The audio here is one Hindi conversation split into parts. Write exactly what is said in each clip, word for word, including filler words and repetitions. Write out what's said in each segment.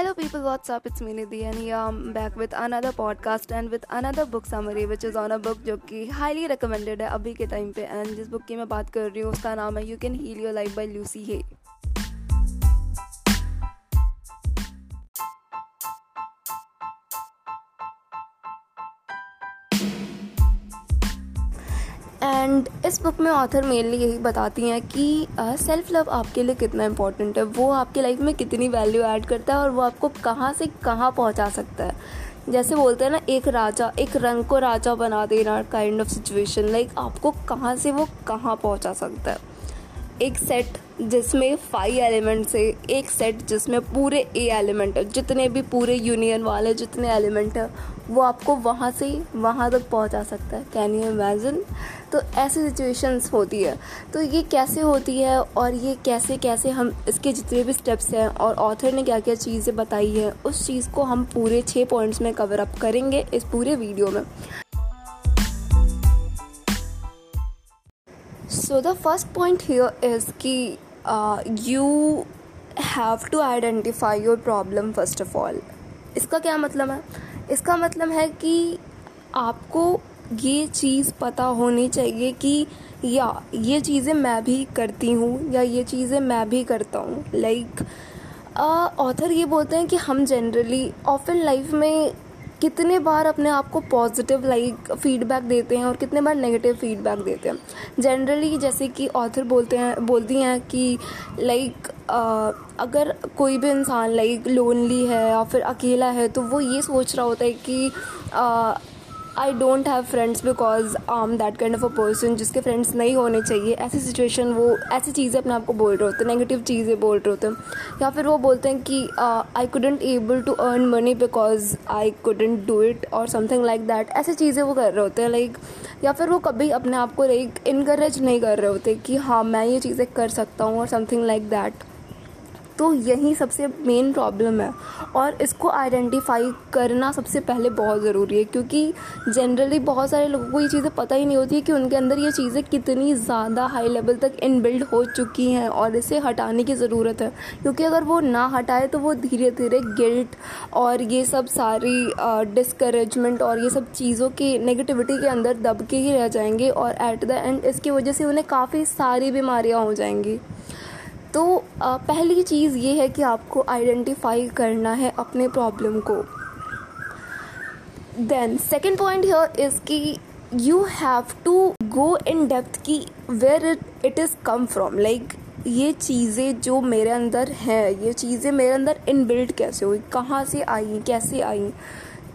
Hello people, what's up? It's me Nidhi and here I'm back with another podcast and with another book summary which is on a book जो कि highly recommended है अभी के टाइम पे. And जिस book की मैं बात कर रही हूँ उसका नाम है You Can Heal Your Life by Louise Hay. And इस बुक में ऑथर मेनली यही बताती हैं कि सेल्फ़ लव आपके लिए कितना इम्पोर्टेंट है, वो आपकी लाइफ में कितनी वैल्यू ऐड करता है और वो आपको कहाँ से कहाँ पहुँचा सकता है. जैसे बोलते हैं ना, एक राजा एक रंग को राजा बना देना काइंड ऑफ सिचुएशन, लाइक आपको कहाँ से वो कहाँ पहुँचा सकता है. एक सेट जिसमें फाइव एलिमेंट्स है, एक सेट जिसमें पूरे ए एलिमेंट है, जितने भी पूरे यूनियन वाले जितने एलिमेंट हैं वो आपको वहाँ से वहाँ तक पहुँचा सकता है. Can you imagine? तो ऐसी सिचुएशंस होती है. तो ये कैसे होती है और ये कैसे कैसे हम इसके जितने भी स्टेप्स हैं और ऑथर ने क्या क्या चीज़ें बताई हैं उस चीज़ को हम पूरे छः पॉइंट्स में कवर अप करेंगे इस पूरे वीडियो में. So the first point here is कि you have to identify your problem first of all. इसका क्या मतलब है? इसका मतलब है कि आपको ये चीज़ पता होनी चाहिए कि या ये चीज़ें मैं भी करती हूँ या ये चीज़ें मैं भी करता हूँ. लाइक ऑथर ये बोलते हैं कि हम जनरली ऑफन लाइफ में कितने बार अपने आप को पॉजिटिव लाइक फ़ीडबैक देते हैं और कितने बार नेगेटिव फ़ीडबैक देते हैं. जनरली जैसे कि ऑथर बोलते हैं बोलती हैं कि लाइक अगर कोई भी इंसान लाइक लोनली है या फिर अकेला है तो वो ये सोच रहा होता है कि I don't have friends because I am that kind of a person जिसके फ्रेंड्स नहीं होने चाहिए. ऐसी सिचुएशन वो ऐसी चीज़ें अपने आप को बोल रहे होते हैं, नेगेटिव चीज़ें बोल रहे होते हैं. या फिर वो बोलते हैं कि I couldn't able to earn money because I couldn't do it और समथिंग लाइक दैट. ऐसी चीज़ें वो कर रहे होते हैं लाइक like, या फिर वो कभी अपने आप को लाइक इनकरेज नहीं कर रहे होते कि हाँ मैं ये चीज़ें कर सकता हूँ और समथिंग लाइक दैट. तो यही सबसे मेन प्रॉब्लम है और इसको आइडेंटिफाई करना सबसे पहले बहुत ज़रूरी है क्योंकि जनरली बहुत सारे लोगों को ये चीज़ें पता ही नहीं होती है कि उनके अंदर ये चीज़ें कितनी ज़्यादा हाई लेवल तक इनबिल्ड हो चुकी हैं और इसे हटाने की ज़रूरत है. क्योंकि अगर वो ना हटाए तो वो धीरे धीरे गिल्ट और ये सब सारी डिस्करेजमेंट और ये सब चीज़ों की नेगेटिविटी के अंदर दब के ही रह जाएंगे और एट द एंड इसकी वजह से उन्हें काफ़ी सारी बीमारियाँ हो जाएंगी. तो पहली चीज़ ये है कि आपको आइडेंटिफाई करना है अपने प्रॉब्लम को. Then second point here is कि you have to go in depth की where it it is come from. Like ये चीज़ें जो मेरे अंदर हैं, ये चीज़ें मेरे अंदर इनबिल्ट कैसे हुई, कहाँ से आई, कैसे आई.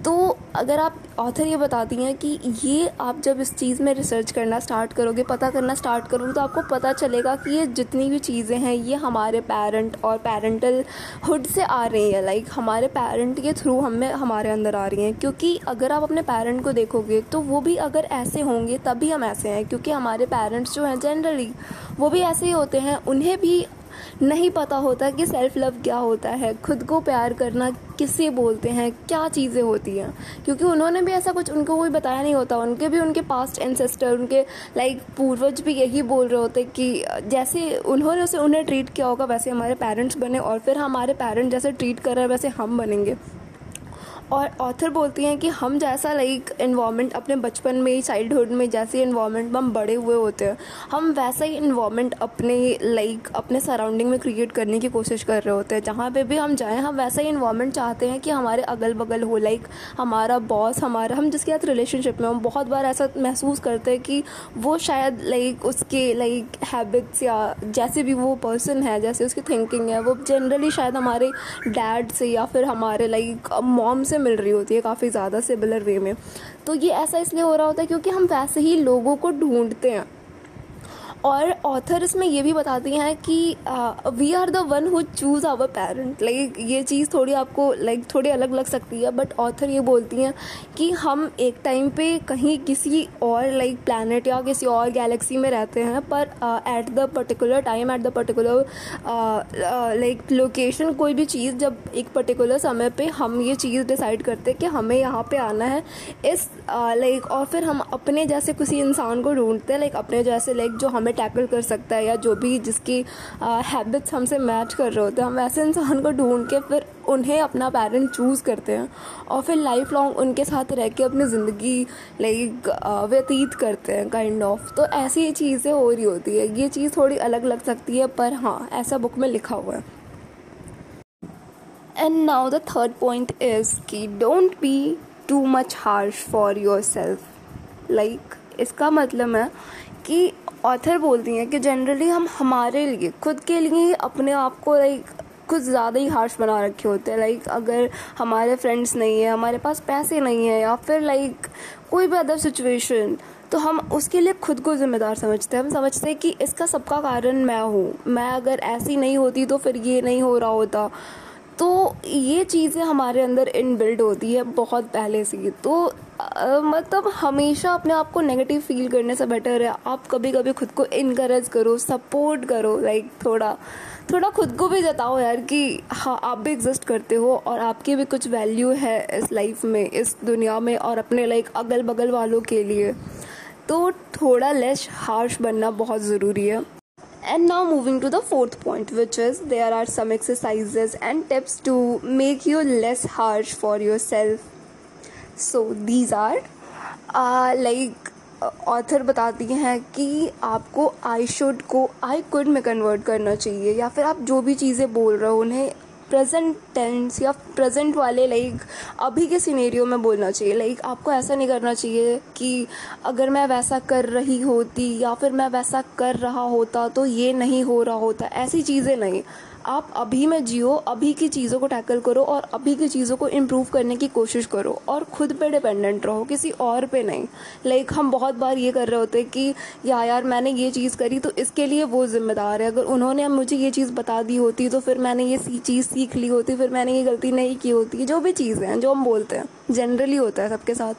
तो अगर आप ऑथर ये बताती हैं कि ये आप जब इस चीज़ में रिसर्च करना स्टार्ट करोगे, पता करना स्टार्ट करोगे तो आपको पता चलेगा कि ये जितनी भी चीज़ें हैं ये हमारे पेरेंट और पेरेंटल हुड से आ रही हैं. लाइक हमारे पेरेंट के थ्रू हमें हमारे अंदर आ रही हैं. क्योंकि अगर आप अपने पेरेंट को देखोगे तो वो भी अगर ऐसे होंगे तभी हम ऐसे हैं, क्योंकि हमारे पेरेंट्स जो हैं जनरली वो भी ऐसे ही होते हैं. उन्हें भी नहीं पता होता कि सेल्फ़ लव क्या होता है, खुद को प्यार करना किसे बोलते हैं, क्या चीज़ें होती हैं, क्योंकि उन्होंने भी ऐसा कुछ उनको कोई बताया नहीं होता. उनके भी उनके पास्ट एंसेस्टर, उनके लाइक पूर्वज भी यही बोल रहे होते कि जैसे उन्होंने उसे उन्हें ट्रीट किया होगा वैसे हमारे पेरेंट्स बने और फिर हमारे पेरेंट्स जैसे ट्रीट कर रहे हैं वैसे हम बनेंगे. और ऑथर बोलती हैं कि हम जैसा लाइक इन्वामेंट अपने बचपन में, चाइल्डहुड में जैसे इन्वामेंट में हम बड़े हुए होते हैं, हम वैसा ही इन्वामेंट अपने लाइक अपने सराउंडिंग में क्रिएट करने की कोशिश कर रहे होते हैं. जहाँ पे भी हम जाएं हम वैसा ही इन्वामेंट चाहते हैं कि हमारे अगल बगल हो. लाइक हमारा बॉस, हमारा हम जिसके साथ रिलेशनशिप में हम बहुत बार ऐसा महसूस करते हैं कि वो शायद लाइक उसके लाइक हैबिट्स या जैसे भी वो पर्सन है, जैसे उसकी थिंकिंग है, वो जनरली शायद हमारे डैड से या फिर हमारे लाइक मॉम से मिल रही होती है काफ़ी ज़्यादा सिमिलर वे में. तो ये ऐसा इसलिए हो रहा होता है क्योंकि हम वैसे ही लोगों को ढूंढते हैं. और ऑथर इसमें ये भी बताती हैं कि we are the one who choose our parent. Like ये चीज़ थोड़ी आपको लाइक like, थोड़ी अलग लग सकती है बट ऑथर ये बोलती हैं कि हम एक टाइम पे कहीं किसी और लाइक like, प्लैनेट या किसी और गैलेक्सी में रहते हैं पर at the particular time at the particular like location कोई भी चीज़ जब एक पर्टिकुलर समय पे हम ये चीज़ डिसाइड करते हैं कि हमें यहाँ पर आना है इस लाइक uh, like, और फिर हम अपने जैसे किसी इंसान को ढूंढते हैं लाइक like, अपने जैसे लाइक like, जो हमें टैकल कर सकता है, या जो भी जिसकी हैबिट्स हमसे मैच कर रहे होते हैं, हम ऐसे इंसान को ढूंढ के फिर उन्हें अपना पेरेंट चूज़ करते हैं और फिर लाइफ लॉन्ग उनके साथ रह के अपनी ज़िंदगी लाइक व्यतीत करते हैं काइंड ऑफ। तो ऐसी चीज़ें हो रही होती है। ये चीज़ थोड़ी अलग लग सकती है, पर हाँ ऐसा बुक में लिखा हुआ है। And now the third point is कि don't be too much harsh for your self. Like इसका मतलब है कि ऑथर बोलती हैं कि जनरली हम हमारे लिए, खुद के लिए ही अपने आप को लाइक कुछ ज़्यादा ही हार्श बना रखे होते हैं। लाइक अगर हमारे फ्रेंड्स नहीं है, हमारे पास पैसे नहीं है, या फिर लाइक कोई भी अदर सिचुएशन, तो हम उसके लिए खुद को जिम्मेदार समझते हैं। हम समझते हैं कि इसका सबका कारण मैं हूँ, मैं अगर ऐसी नहीं होती तो फिर ये नहीं हो रहा होता। तो ये चीज़ें हमारे अंदर इनबिल्ड होती है बहुत पहले से ही। तो आ, मतलब हमेशा अपने आप को नेगेटिव फील करने से बेटर है आप कभी कभी खुद को इनकरेज करो, सपोर्ट करो, लाइक थोड़ा थोड़ा खुद को भी जताओ यार कि हाँ आप भी एग्जिस्ट करते हो और आपकी भी कुछ वैल्यू है इस लाइफ में, इस दुनिया में, और अपने लाइक अगल बगल वालों के लिए। तो थोड़ा लेस हार्श बनना बहुत ज़रूरी है। And now moving to the fourth point, which is there are some exercises and tips to make you less harsh for yourself. So these are uh, like author बताती हैं कि आपको आई शुड को आई कुड में कन्वर्ट करना चाहिए, या फिर आप जो भी चीज़ें बोल रहे हो उन्हें प्रेजेंट टेंस या प्रेजेंट वाले लाइक अभी के सिनेरियो में बोलना चाहिए। लाइक आपको ऐसा नहीं करना चाहिए कि अगर मैं वैसा कर रही होती या फिर मैं वैसा कर रहा होता तो ये नहीं हो रहा होता, ऐसी चीज़ें नहीं। आप अभी में जियो, अभी की चीज़ों को टैकल करो और अभी की चीज़ों को इम्प्रूव करने की कोशिश करो और ख़ुद पे डिपेंडेंट रहो, किसी और पे नहीं। लाइक हम बहुत बार ये कर रहे होते हैं कि या यार मैंने ये चीज़ करी तो इसके लिए वो ज़िम्मेदार है, अगर उन्होंने मुझे ये चीज़ बता दी होती तो फिर मैंने ये चीज़ सीख ली होती, फिर मैंने ये गलती नहीं की होती। जो भी चीज़ें हैं जो हम बोलते हैं जनरली होता है सबके साथ,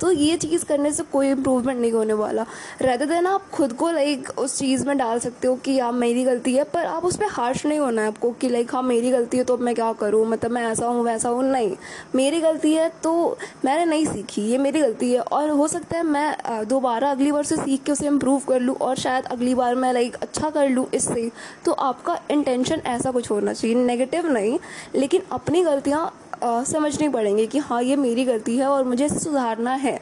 तो ये चीज़ करने से कोई इम्प्रूवमेंट नहीं होने वाला। रेदर देन आप खुद को लाइक उस चीज़ में डाल सकते हो कि यार मेरी गलती है, पर आप उस पर हार्श नहीं होना आपको कि लाइक हाँ मेरी गलती है तो अब मैं क्या करूँ, मतलब मैं ऐसा हूँ वैसा हूँ। नहीं, मेरी गलती है तो मैंने नहीं सीखी, ये मेरी गलती है और हो सकता है मैं दोबारा अगली बार से सीख के उसे इम्प्रूव कर लूँ और शायद अगली बार मैं लाइक अच्छा कर लूँ इससे। तो आपका इंटेंशन ऐसा कुछ होना चाहिए, नेगेटिव नहीं, लेकिन अपनी गलतियाँ समझनी पड़ेंगी कि हाँ ये मेरी गलती है और मुझे इसे सुधारना है।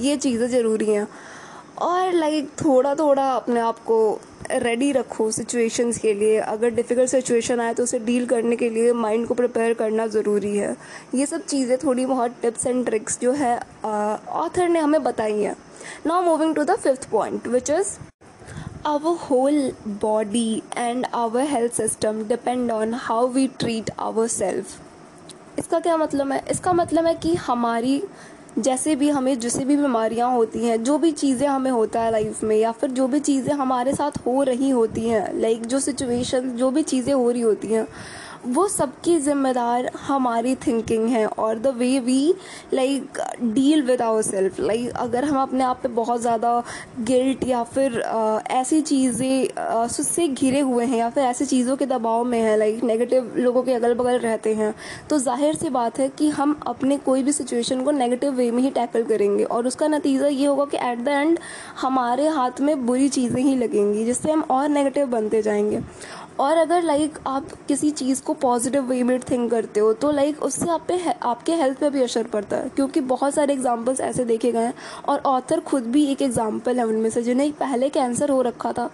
ये चीज़ें ज़रूरी हैं। और लाइक थोड़ा थोड़ा अपने आप को रेडी रखो सिचुएशंस के लिए, अगर डिफ़िकल्ट सिचुएशन आए तो उसे डील करने के लिए माइंड को प्रिपेयर करना ज़रूरी है। ये सब चीज़ें थोड़ी बहुत टिप्स एंड ट्रिक्स जो है ऑथर ने हमें बताई हैं। Now moving to the fifth point, which is our whole body and our health system depend on how we treat our self. इसका क्या मतलब है? इसका मतलब है कि हमारी जैसे भी हमें जैसे भी बीमारियां होती हैं, जो भी चीज़ें हमें होता है लाइफ में, या फिर जो भी चीज़ें हमारे साथ हो रही होती हैं, लाइक जो सिचुएशन जो भी चीज़ें हो रही होती हैं, वो सबकी जिम्मेदार हमारी थिंकिंग है और the way we like deal with our self. Like अगर हम अपने आप पे बहुत ज़्यादा गिल्ट या फिर आ, ऐसी चीज़ें उससे घिरे हुए हैं या फिर ऐसी चीज़ों के दबाव में हैं, लाइक नेगेटिव लोगों के अगल बगल रहते हैं, तो जाहिर सी बात है कि हम अपने कोई भी सिचुएशन को नेगेटिव वे में ही टैकल करेंगे और उसका नतीजा ये होगा कि एट द एंड हमारे हाथ में बुरी चीज़ें ही लगेंगी जिससे हम और नेगेटिव बनते जाएंगे। और अगर लाइक आप किसी चीज़ को पॉजिटिव वे में थिंक करते हो तो लाइक उससे आप पे आपके हेल्थ पे भी असर पड़ता है, क्योंकि बहुत सारे एग्जांपल्स ऐसे देखे गए हैं और ऑथर खुद भी एक एग्जांपल है उनमें से जिन्हें पहले कैंसर हो रखा था,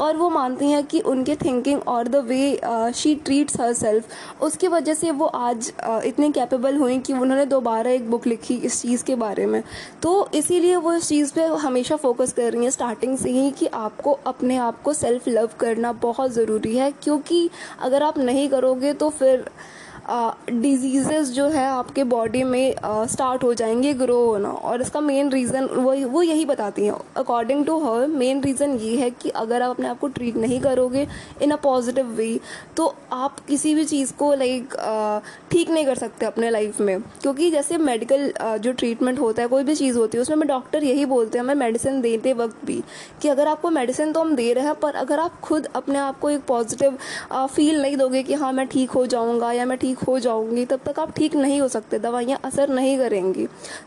पर वो मानती हैं कि उनके थिंकिंग और the way she treats her self, उसकी वजह से वो आज uh, इतने कैपेबल हुई कि उन्होंने दोबारा एक बुक लिखी इस चीज़ के बारे में। तो इसीलिए वो इस चीज़ पर हमेशा फोकस कर रही हैं स्टार्टिंग से ही कि आपको अपने आप को सेल्फ लव करना बहुत ज़रूरी है, क्योंकि अगर आप नहीं करोगे तो फिर डिजीज़ेस जो है आपके बॉडी में स्टार्ट हो जाएंगे ग्रो होना। और इसका मेन रीज़न वो वो यही बताती हैं, according to her main reason ये है कि अगर आप अपने आप को ट्रीट नहीं करोगे इन अ पॉजिटिव वे तो आप किसी भी चीज़ को लाइक ठीक नहीं कर सकते अपने लाइफ में, क्योंकि जैसे मेडिकल जो ट्रीटमेंट होता है कोई भी चीज़ होती है उसमें डॉक्टर यही बोलते हैं हमें मेडिसिन देते वक्त भी कि अगर आपको मेडिसिन तो हम दे रहे हैं, पर अगर आप खुद अपने आप को एक पॉजिटिव फील नहीं दोगे कि हाँ मैं ठीक हो जाऊँगा या मैं ठीक ठीक हो जाऊंगी, तब तक आप ठीक नहीं हो सकते, दवाइयाँ असर नहीं करेंगी।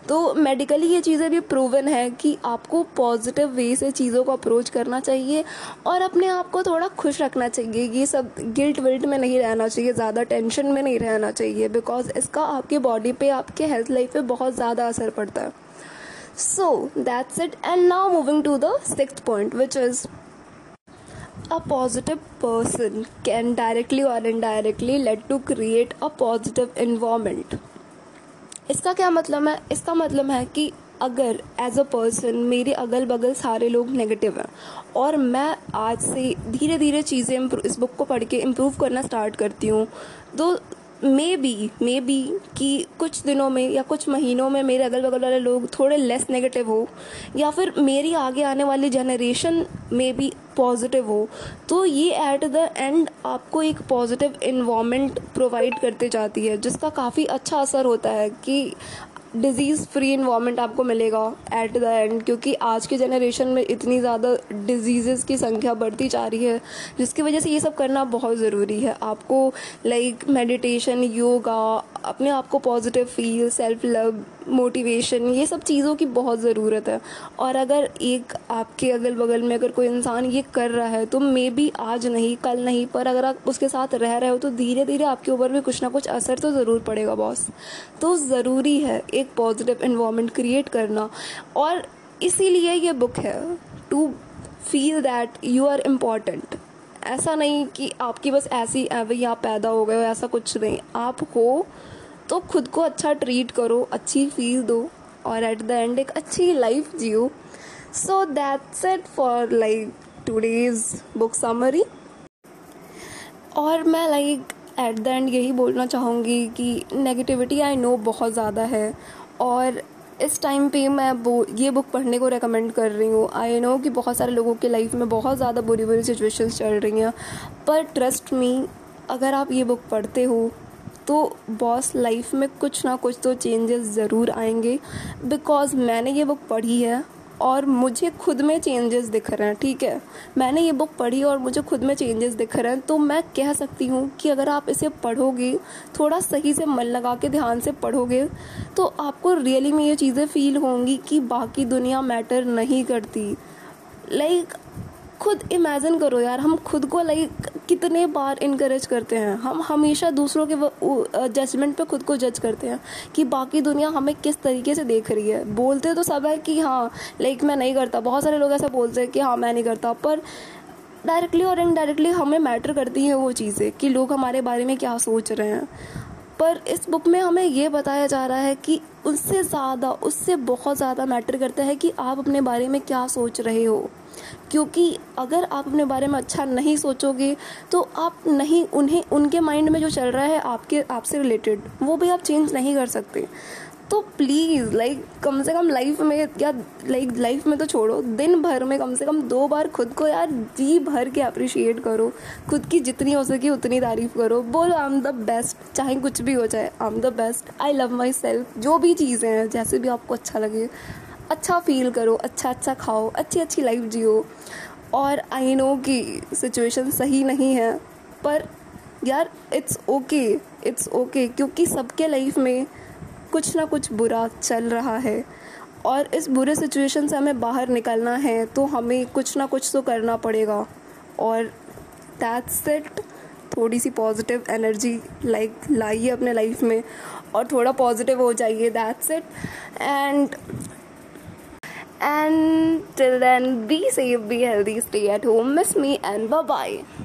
तो मेडिकली ये चीज़ें भी प्रूवन है कि आपको पॉजिटिव वे से चीज़ों को अप्रोच करना चाहिए और अपने आप को थोड़ा खुश रखना चाहिए। ये सब गिल्ट विल्ट में नहीं रहना चाहिए, ज़्यादा टेंशन में नहीं रहना चाहिए, बिकॉज इसका आपके बॉडी पे, आपके हेल्थ लाइफ पे बहुत ज़्यादा असर पड़ता है। So that's it, and now moving to the sixth point, which is a positive person can directly or indirectly lead to create a positive environment. इसका क्या मतलब है? इसका मतलब है कि अगर एज अ पर्सन मेरे अगल बगल सारे लोग नेगेटिव हैं और मैं आज से धीरे धीरे चीज़ें इस बुक को पढ़ के इम्प्रूव करना स्टार्ट करती हूँ, तो मे बी मे बी कि कुछ दिनों में या कुछ महीनों में मेरे अगल बगल वाले लोग थोड़े लेस नेगेटिव हो, या फिर मेरी आगे आने वाली जनरेशन मे बी पॉजिटिव हो, तो ये एट द एंड आपको एक पॉजिटिव इन्वामेंट प्रोवाइड करते जाती है, जिसका काफ़ी अच्छा असर होता है कि डिज़ीज़ फ्री इन्वामेंट आपको मिलेगा एट द एंड, क्योंकि आज के जनरेशन में इतनी ज़्यादा डिजीज़ की संख्या बढ़ती जा रही है, जिसकी वजह से ये सब करना बहुत ज़रूरी है। आपको लाइक मेडिटेशन, योगा, अपने आप को positive feel, self love, motivation, ये सब चीज़ों की बहुत ज़रूरत है। और अगर एक आपके अगल बगल में अगर कोई इंसान ये कर रहा है, तो मे बी आज नहीं, कल नहीं, पर अगर आप उसके साथ रह रहे हो तो धीरे धीरे आपके ऊपर भी कुछ ना कुछ असर तो ज़रूर पड़ेगा बॉस। तो ज़रूरी है एक पॉजिटिव एनवायरनमेंट क्रिएट करना, और इसीलिए ये बुक है, to feel that you are important. ऐसा नहीं कि आपकी बस ऐसी अभी आप पैदा हो गए हो, ऐसा कुछ नहीं। आप हो तो खुद को अच्छा ट्रीट करो, अच्छी फील दो, और एट द एंड एक अच्छी लाइफ जियो। So that's it for like today's book summary. और मैं like like, at the end यही बोलना चाहूँगी कि नेगेटिविटी आई नो बहुत ज़्यादा है, और इस टाइम पे मैं बो ये बुक पढ़ने को रेकमेंड कर रही हूँ। आई नो कि बहुत सारे लोगों के लाइफ में बहुत ज़्यादा बुरी बुरी सिचुएशंस चल रही हैं, पर ट्रस्ट मी, अगर आप ये बुक पढ़ते हो तो बॉस लाइफ में कुछ ना कुछ तो चेंजेस ज़रूर आएंगे, बिकॉज़ मैंने ये बुक पढ़ी है और मुझे खुद में चेंजेस दिख रहे हैं। ठीक है, मैंने ये बुक पढ़ी और मुझे खुद में चेंजेस दिख रहे हैं, तो मैं कह सकती हूँ कि अगर आप इसे पढ़ोगे, थोड़ा सही से मन लगा के ध्यान से पढ़ोगे, तो आपको रियली में ये चीज़ें फील होंगी कि बाकी दुनिया मैटर नहीं करती। लाइक खुद इमेजिन करो यार, हम खुद को लाइक कितने बार इनकरेज करते हैं, हम हमेशा दूसरों के जजमेंट पे खुद को जज करते हैं कि बाकी दुनिया हमें किस तरीके से देख रही है। बोलते तो सब है कि हाँ लाइक मैं नहीं करता, बहुत सारे लोग ऐसा बोलते हैं कि हाँ मैं नहीं करता, पर डायरेक्टली और इनडायरेक्टली हमें मैटर करती हैं वो चीज़ें कि लोग हमारे बारे में क्या सोच रहे हैं। पर इस बुक में हमें ये बताया जा रहा है कि उससे ज़्यादा, उससे बहुत ज़्यादा मैटर करता है कि आप अपने बारे में क्या सोच रहे हो, क्योंकि अगर आप अपने बारे में अच्छा नहीं सोचोगे तो आप नहीं उन्हें उनके माइंड में जो चल रहा है आपके आपसे रिलेटेड, वो भी आप चेंज नहीं कर सकते। तो प्लीज़ लाइक कम से कम लाइफ में, या लाइक लाइफ में तो छोड़ो, दिन भर में कम से कम दो बार खुद को यार जी भर के अप्रिशिएट करो, खुद की जितनी हो सके उतनी तारीफ़ करो, बोलो आई एम द बेस्ट, चाहे कुछ भी हो जाए, I am the best, I love my self, जो भी चीज़ें हैं, जैसे भी आपको अच्छा लगे, अच्छा फील करो, अच्छा अच्छा खाओ, अच्छी अच्छी लाइफ जियो। और आई नो कि सिचुएशन सही नहीं है, पर यार इट्स ओके, इट्स ओके, क्योंकि सबके लाइफ में कुछ ना कुछ बुरा चल रहा है, और इस बुरे सिचुएशन से हमें बाहर निकलना है तो हमें कुछ ना कुछ तो करना पड़ेगा। और दैट्स इट, थोड़ी सी पॉजिटिव एनर्जी लाइक लाइए अपने लाइफ में और थोड़ा पॉजिटिव हो जाइए। That's it, and And till then, be safe, be healthy, stay at home, miss me, and bye-bye.